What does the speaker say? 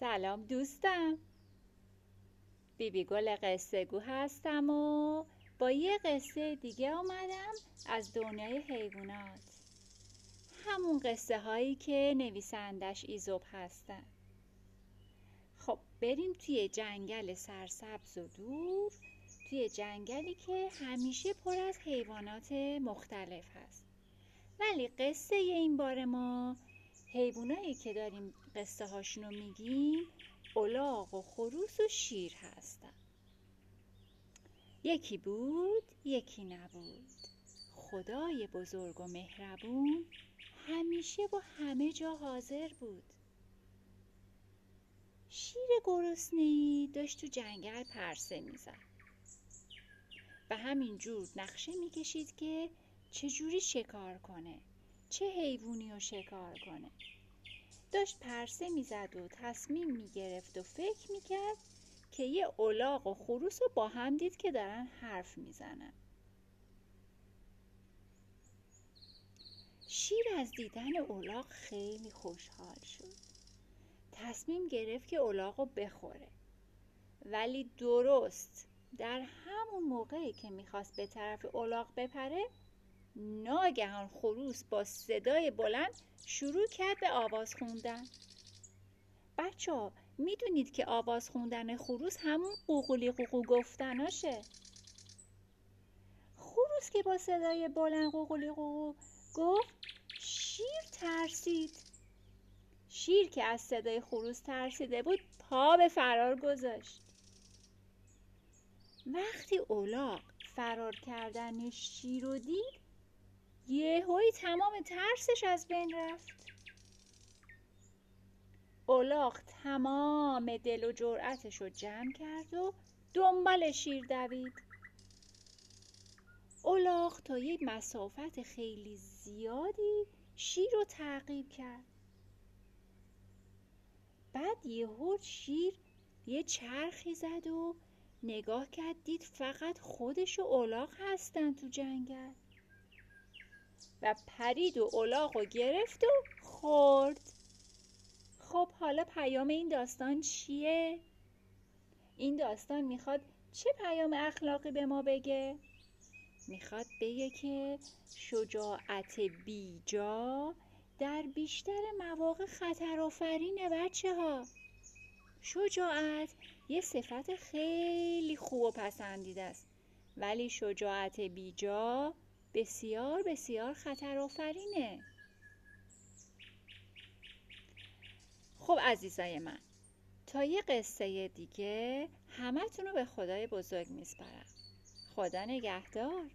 سلام دوستم، بیبی گل قصه گو هستم و با یه قصه دیگه آمدم از دنیای حیوانات. همون قصه هایی که نویسندش ایزوپ هستن. خب بریم توی جنگل سرسبز و دور، توی جنگلی که همیشه پر از حیوانات مختلف هست. ولی قصه این بار ما حیوانایی که داریم قصه هاشونو میگیم الاغ و خروس و شیر هستن. یکی بود یکی نبود. خدای بزرگ و مهربون همیشه و همه جا حاضر بود. شیر گرسنه‌ای داشت تو جنگل پرسه میزد و همین جور نقشه میکشید که چجوری شکار کنه، چه حیوانی رو شکار کنه. داشت پرسه میزد و تصمیم میگرفت و فکر میکرد که یه الاغ و خروس رو با هم دید که دارن حرف میزنن. شیر از دیدن الاغ خیلی خوشحال شد. تصمیم گرفت که الاغ رو بخوره. ولی درست در همون موقعی که میخواست به طرف الاغ بپره، ناگهان خروس با صدای بلند شروع کرد به آواز خوندن. بچه‌ها میدونید که آواز خوندن خروس همون قوقولی قوقو گفتناشه. خروس که با صدای بلند قوقولی قوقو گفت، شیر ترسید. شیر که از صدای خروس ترسیده بود پا به فرار گذاشت. وقتی الاغ فرار کردن شیر رو دید، یهویی تمام ترسش از بین رفت. الاغ تمام دل و جرأتش رو جمع کرد و دنبال شیر دوید. الاغ تا یک مسافت خیلی زیادی شیر رو تعقیب کرد. بعد یهو شیر یه چرخی زد و نگاه کرد، دید فقط خودش و الاغ هستن تو جنگل و پرید و الاغ رو گرفت و خورد. خب حالا پیام این داستان چیه؟ این داستان میخواد چه پیام اخلاقی به ما بگه؟ میخواد بگه که شجاعت بیجا در بیشتر مواقع خطرآفرینه بچه ها. شجاعت یه صفت خیلی خوب و پسندیده است، ولی شجاعت بیجا بسیار بسیار خطرآفرینه. خب عزیزای من، تا یه قصه دیگه همه تون رو به خدای بزرگ میسپارم. خدا نگهدار.